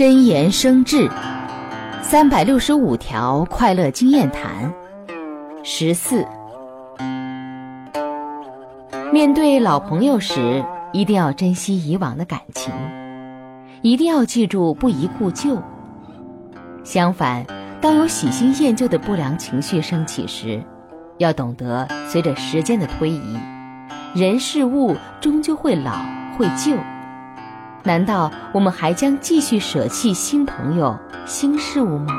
真言生智365条快乐经验谈14。面对老朋友时，一定要珍惜以往的感情，一定要记住不宜故旧。相反，当有喜新厌旧的不良情绪升起时，要懂得随着时间的推移，人事物终究会老会旧。难道我们还将继续舍弃新朋友、新事物吗？